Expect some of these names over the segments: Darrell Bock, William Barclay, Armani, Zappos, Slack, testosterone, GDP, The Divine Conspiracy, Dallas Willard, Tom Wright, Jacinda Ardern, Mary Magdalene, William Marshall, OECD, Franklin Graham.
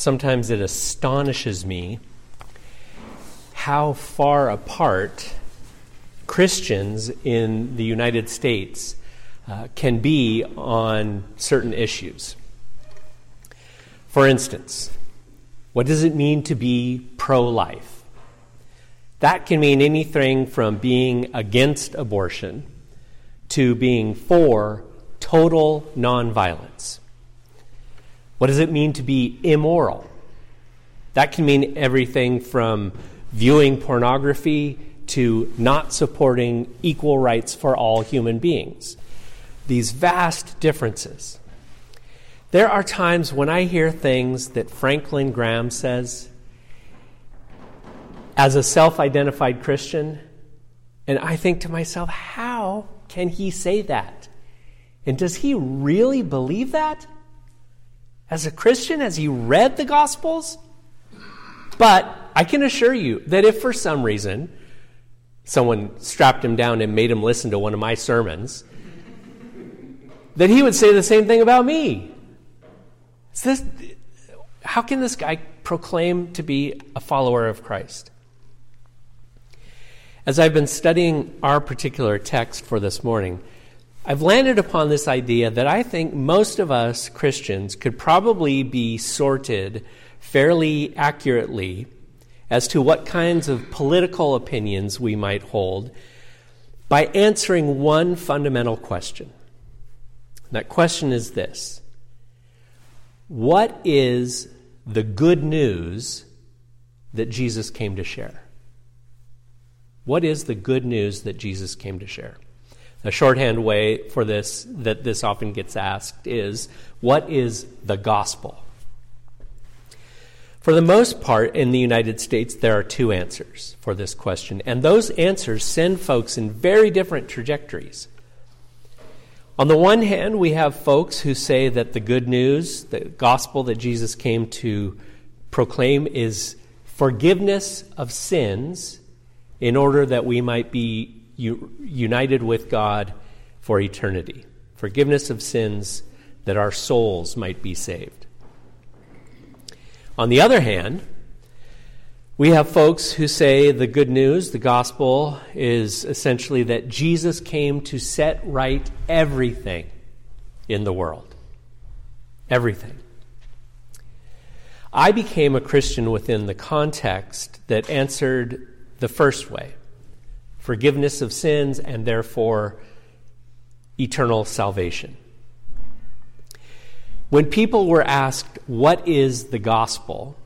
sometimes it astonishes me how far apart Christians in the United States can be on certain issues. For instance, what does it mean to be pro-life? That can mean anything from being against abortion to being for total nonviolence. What does it mean to be immoral? That can mean everything from viewing pornography to not supporting equal rights for all human beings. These vast differences. There are times when I hear things that Franklin Graham says as a self-identified Christian, and I think to myself, how can he say that? And does he really believe that? As a Christian, has he read the Gospels? But I can assure you that if for some reason someone strapped him down and made him listen to one of my sermons, that he would say the same thing about me. How can this guy proclaim to be a follower of Christ? As I've been studying our particular text for this morning, I've landed upon this idea that I think most of us Christians could probably be sorted fairly accurately as to what kinds of political opinions we might hold by answering one fundamental question. And that question is this: what is the good news that Jesus came to share? What is the good news that Jesus came to share? A shorthand way for this, that this often gets asked, is, what is the gospel? For the most part, in the United States, there are two answers for this question, and those answers send folks in very different trajectories. On the one hand, we have folks who say that the good news, the gospel that Jesus came to proclaim, is forgiveness of sins in order that we might be united with God for eternity. Forgiveness of sins that our souls might be saved. On the other hand, we have folks who say the good news, the gospel, is essentially that Jesus came to set right everything in the world. Everything. I became a Christian within the context that answered the first way. Forgiveness of sins, and therefore eternal salvation. When people were asked, what is the gospel?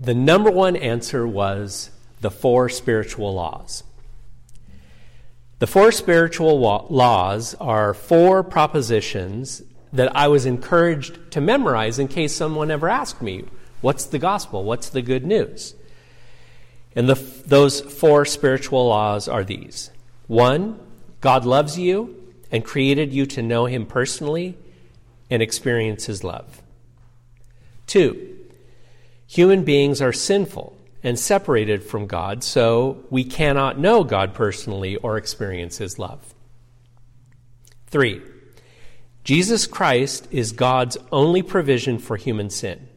The number one answer was the four spiritual laws. The four spiritual laws are four propositions that I was encouraged to memorize in case someone ever asked me, what's the gospel? What's the good news? And those four spiritual laws are these. One, God loves you and created you to know him personally and experience his love. Two, human beings are sinful and separated from God, so we cannot know God personally or experience his love. Three, Jesus Christ is God's only provision for human sin.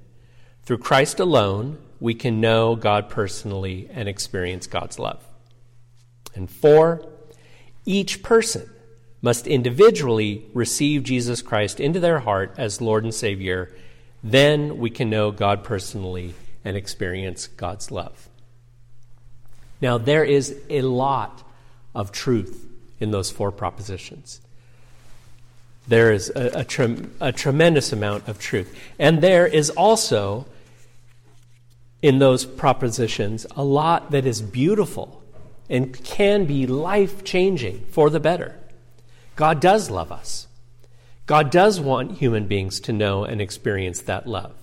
Through Christ alone, we can know God personally and experience God's love. And four, each person must individually receive Jesus Christ into their heart as Lord and Savior. Then we can know God personally and experience God's love. Now, there is a lot of truth in those four propositions. There is a tremendous amount of truth. And there is also, in those propositions, a lot that is beautiful and can be life-changing for the better. God does love us. God does want human beings to know and experience that love.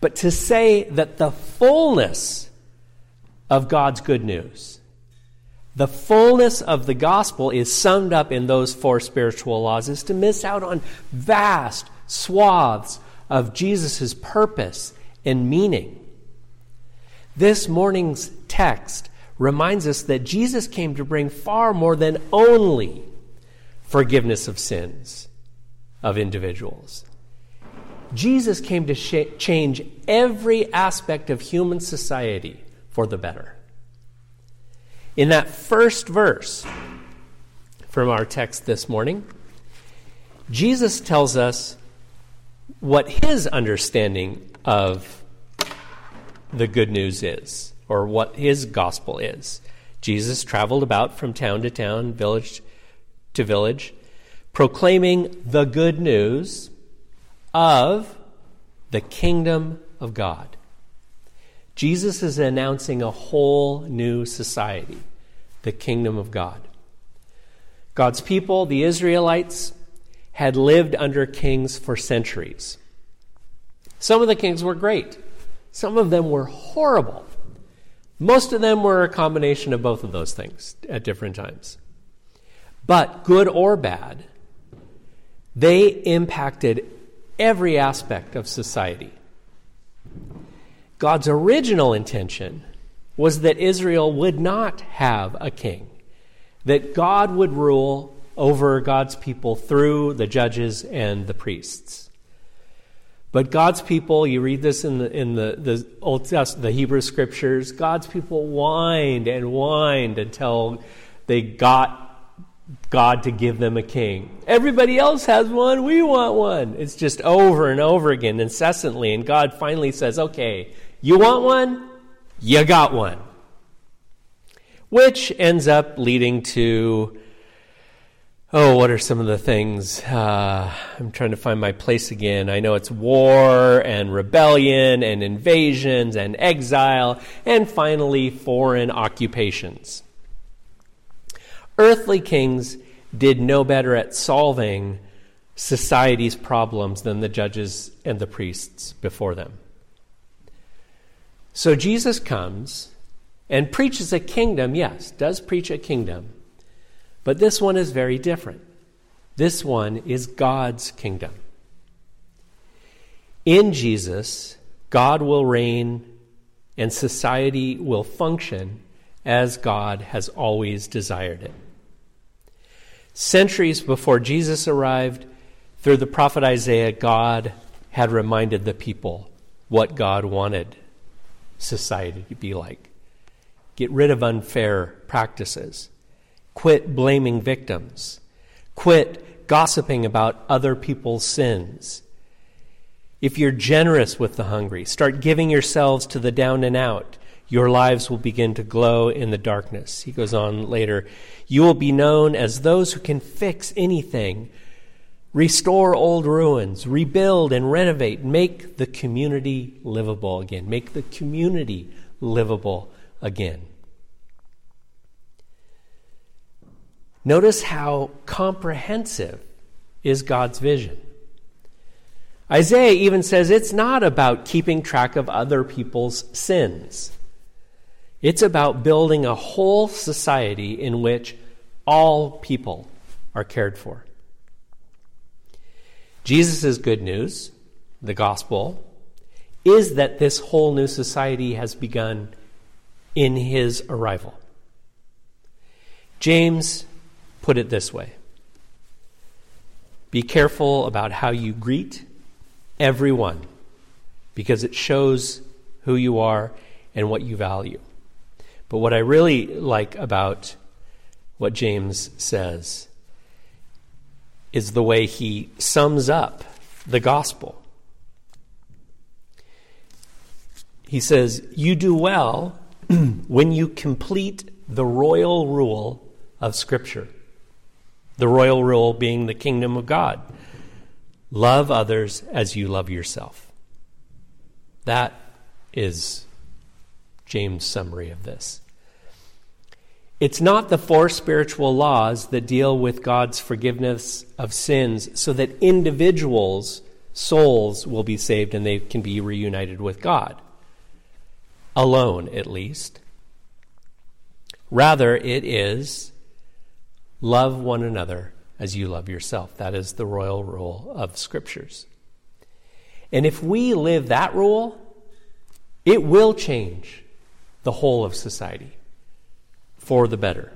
But to say that the fullness of God's good news, the fullness of the gospel, is summed up in those four spiritual laws is to miss out on vast swaths of Jesus' purpose and meaning. This morning's text reminds us that Jesus came to bring far more than only forgiveness of sins of individuals. Jesus came to change every aspect of human society for the better. In that first verse from our text this morning, Jesus tells us what his understanding of the good news is, or what his gospel is. Jesus traveled about from town to town, village to village, proclaiming the good news of the kingdom of God. Jesus is announcing a whole new society, the kingdom of God. God's people, the Israelites, had lived under kings for centuries. Some of the kings were great. Some of them were horrible. Most of them were a combination of both of those things at different times. But good or bad, they impacted every aspect of society. God's original intention was that Israel would not have a king, that God would rule over God's people through the judges and the priests. But God's people, you read this in the Old Testament, the Hebrew Scriptures, God's people whined and whined until they got God to give them a king. Everybody else has one. We want one. It's just over and over again, incessantly. And God finally says, okay, you want one? You got one. Which ends up leading to, what are some of the things? I'm trying to find my place again. I know it's war and rebellion and invasions and exile and finally foreign occupations. Earthly kings did no better at solving society's problems than the judges and the priests before them. So Jesus comes and preaches a kingdom, yes, does preach a kingdom, but this one is very different. This one is God's kingdom. In Jesus, God will reign and society will function as God has always desired it. Centuries before Jesus arrived, through the prophet Isaiah, God had reminded the people what God wanted society to be like. Get rid of unfair practices. Quit blaming victims. Quit gossiping about other people's sins. If you're generous with the hungry, start giving yourselves to the down and out. Your lives will begin to glow in the darkness. He goes on later. You will be known as those who can fix anything, restore old ruins, rebuild and renovate, make the community livable again. Make the community livable again. Notice how comprehensive is God's vision. Isaiah even says it's not about keeping track of other people's sins. It's about building a whole society in which all people are cared for. Jesus' good news, the gospel, is that this whole new society has begun in his arrival. James put it this way: be careful about how you greet everyone, because it shows who you are and what you value. But what I really like about what James says is the way he sums up the gospel. He says, you do well when you complete the royal rule of Scripture. The royal rule being the kingdom of God. Love others as you love yourself. That is James' summary of this. It's not the four spiritual laws that deal with God's forgiveness of sins so that individuals' souls will be saved and they can be reunited with God. Alone, at least. Rather, it is love one another as you love yourself. That is the royal rule of Scriptures. And if we live that rule, it will change the whole of society for the better.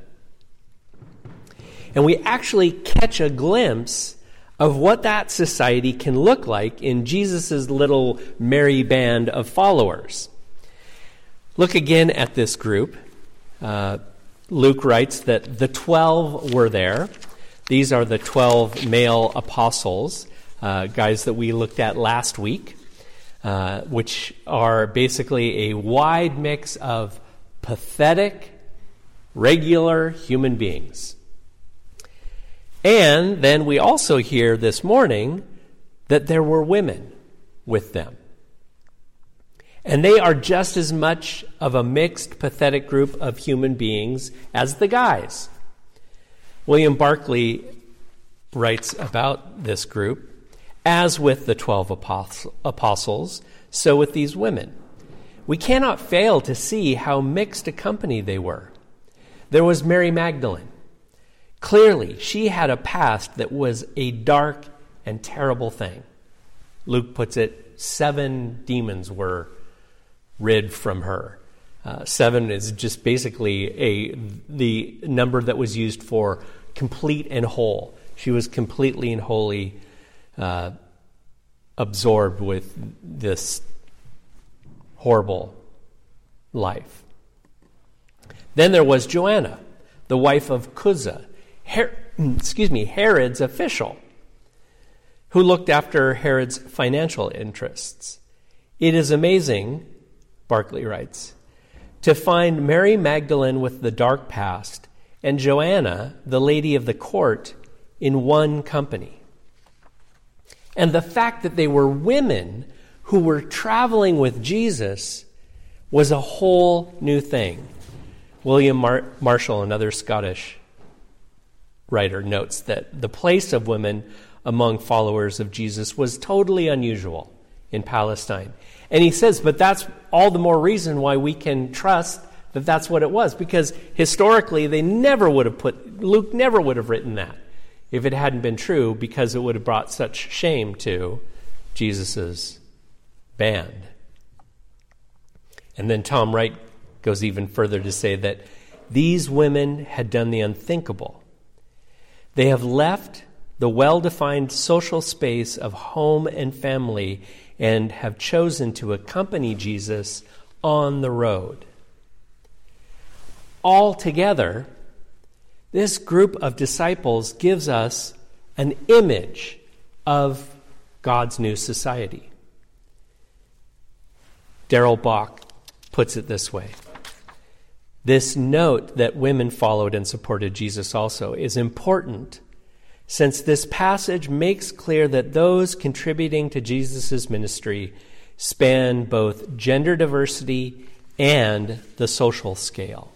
And we actually catch a glimpse of what that society can look like in Jesus' little merry band of followers. Look again at this group. Luke writes that the 12 were there. These are the 12 male apostles, guys that we looked at last week, which are basically a wide mix of pathetic, regular human beings. And then we also hear this morning that there were women with them. And they are just as much of a mixed, pathetic group of human beings as the guys. William Barclay writes about this group, as with the 12 apostles, so with these women. We cannot fail to see how mixed a company they were. There was Mary Magdalene. Clearly, she had a past that was a dark and terrible thing. Luke puts it, 7 demons were rid from her. 7 is just basically the number that was used for complete and whole. She was completely and wholly absorbed with this horrible life. Then there was Joanna, the wife of Cusa, Herod's official, who looked after Herod's financial interests. It is amazing, Barclay writes, to find Mary Magdalene with the dark past and Joanna, the lady of the court, in one company. And the fact that they were women who were traveling with Jesus was a whole new thing. William Marshall, another Scottish writer, notes that the place of women among followers of Jesus was totally unusual in Palestine. And he says, but that's all the more reason why we can trust that that's what it was, because historically they never would have Luke never would have written that if it hadn't been true, because it would have brought such shame to Jesus's band. And then Tom Wright goes even further to say that these women had done the unthinkable. They have left the well-defined social space of home and family and have chosen to accompany Jesus on the road. Altogether, this group of disciples gives us an image of God's new society. Darrell Bock puts it this way. This note that women followed and supported Jesus also is important, since this passage makes clear that those contributing to Jesus' ministry span both gender diversity and the social scale.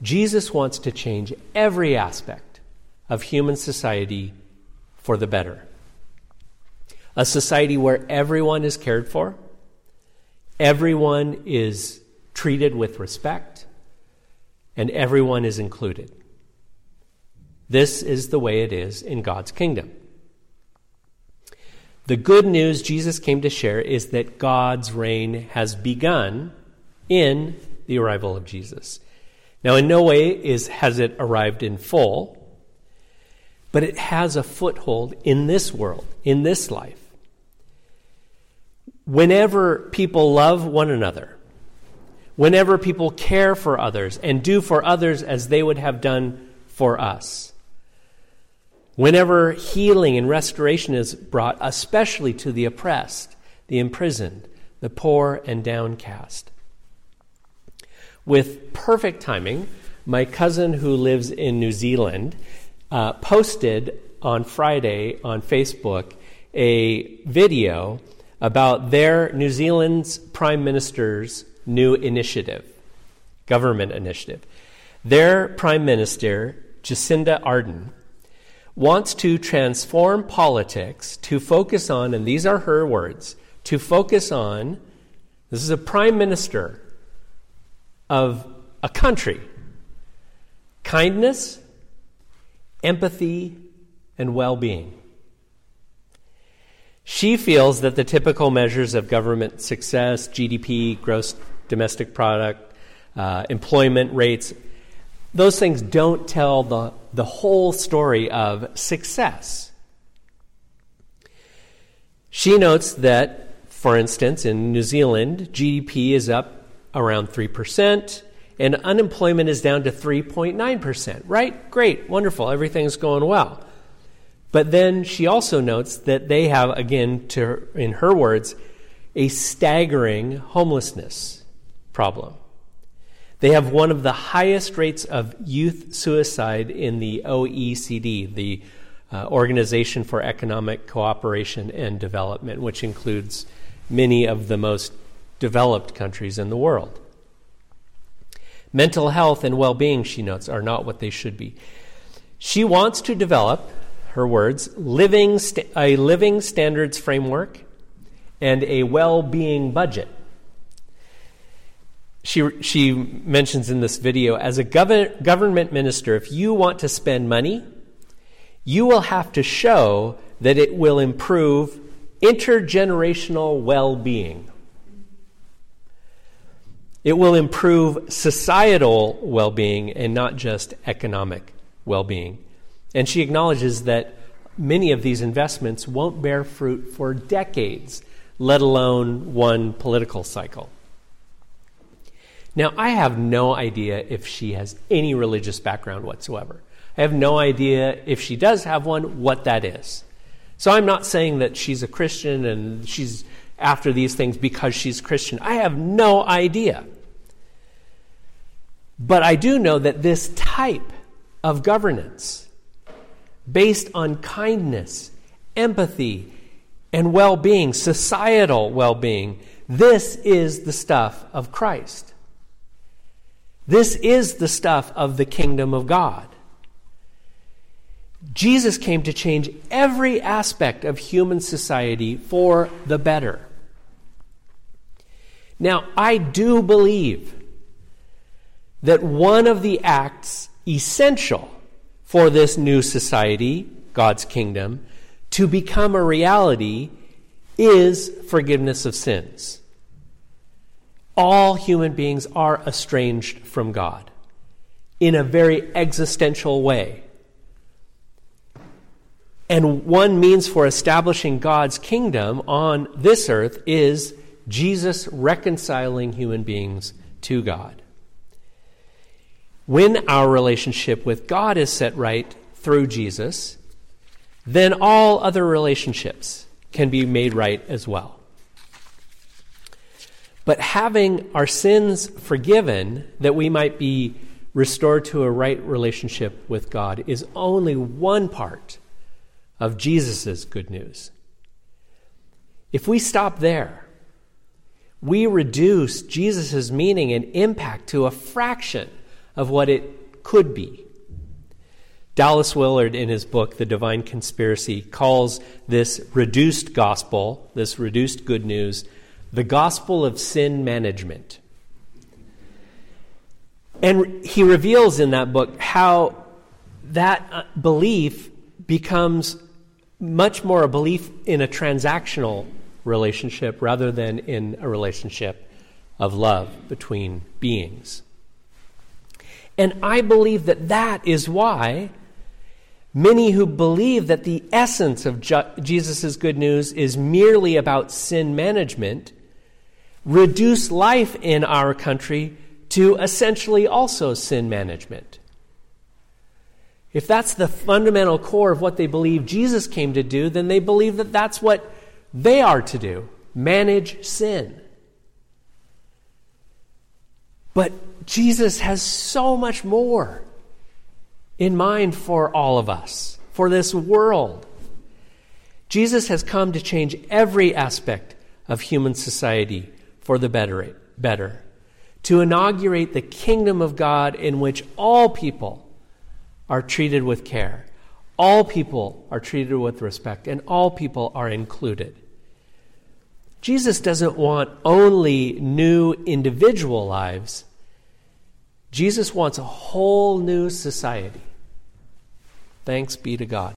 Jesus wants to change every aspect of human society for the better. A society where everyone is cared for, everyone is treated with respect, and everyone is included. This is the way it is in God's kingdom. The good news Jesus came to share is that God's reign has begun in the arrival of Jesus. Now, in no way has it arrived in full, but it has a foothold in this world, in this life. Whenever people love one another, whenever people care for others and do for others as they would have done for us, whenever healing and restoration is brought, especially to the oppressed, the imprisoned, the poor and downcast. With perfect timing, my cousin who lives in New Zealand posted on Friday on Facebook a video about their New Zealand's Prime Minister's new initiative, government initiative. Their Prime Minister, Jacinda Ardern, wants to transform politics to focus on, and these are her words, to focus on, this is a prime minister of a country, kindness, empathy, and well-being. She feels that the typical measures of government success, GDP, gross domestic product, employment rates, those things don't tell the whole story of success She notes that, for instance, in New Zealand, GDP is up around 3%, and unemployment is down to 3.9%, right? Great, wonderful, everything's going well. But then she also notes that they have, again, in her words, a staggering homelessness problem. They have one of the highest rates of youth suicide in the OECD, the Organization for Economic Cooperation and Development, which includes many of the most developed countries in the world. Mental health and well-being, she notes, are not what they should be. She wants to develop, her words, a living standards framework and a well-being budget. She mentions in this video, as a government minister, if you want to spend money, you will have to show that it will improve intergenerational well-being. It will improve societal well-being and not just economic well-being. And she acknowledges that many of these investments won't bear fruit for decades, let alone one political cycle. Now, I have no idea if she has any religious background whatsoever. I have no idea, if she does have one, what that is. So I'm not saying that she's a Christian and she's after these things because she's Christian. I have no idea. But I do know that this type of governance, based on kindness, empathy, and well-being, societal well-being, this is the stuff of Christ. This is the stuff of the kingdom of God. Jesus came to change every aspect of human society for the better. Now, I do believe that one of the acts essential for this new society, God's kingdom, to become a reality is forgiveness of sins. All human beings are estranged from God in a very existential way. And one means for establishing God's kingdom on this earth is Jesus reconciling human beings to God. When our relationship with God is set right through Jesus, then all other relationships can be made right as well. But having our sins forgiven that we might be restored to a right relationship with God is only one part of Jesus' good news. If we stop there, we reduce Jesus' meaning and impact to a fraction of what it could be. Dallas Willard, in his book, The Divine Conspiracy, calls this reduced gospel, this reduced good news, the gospel of sin management. And he reveals in that book how that belief becomes much more a belief in a transactional relationship rather than in a relationship of love between beings. And I believe that that is why many who believe that the essence of Jesus' good news is merely about sin management reduce life in our country to essentially also sin management. If that's the fundamental core of what they believe Jesus came to do, then they believe that that's what they are to do, manage sin. But Jesus has so much more in mind for all of us, for this world. Jesus has come to change every aspect of human society for the better, to inaugurate the kingdom of God in which all people are treated with care, all people are treated with respect, and all people are included. Jesus doesn't want only new individual lives. Jesus wants a whole new society. Thanks be to God.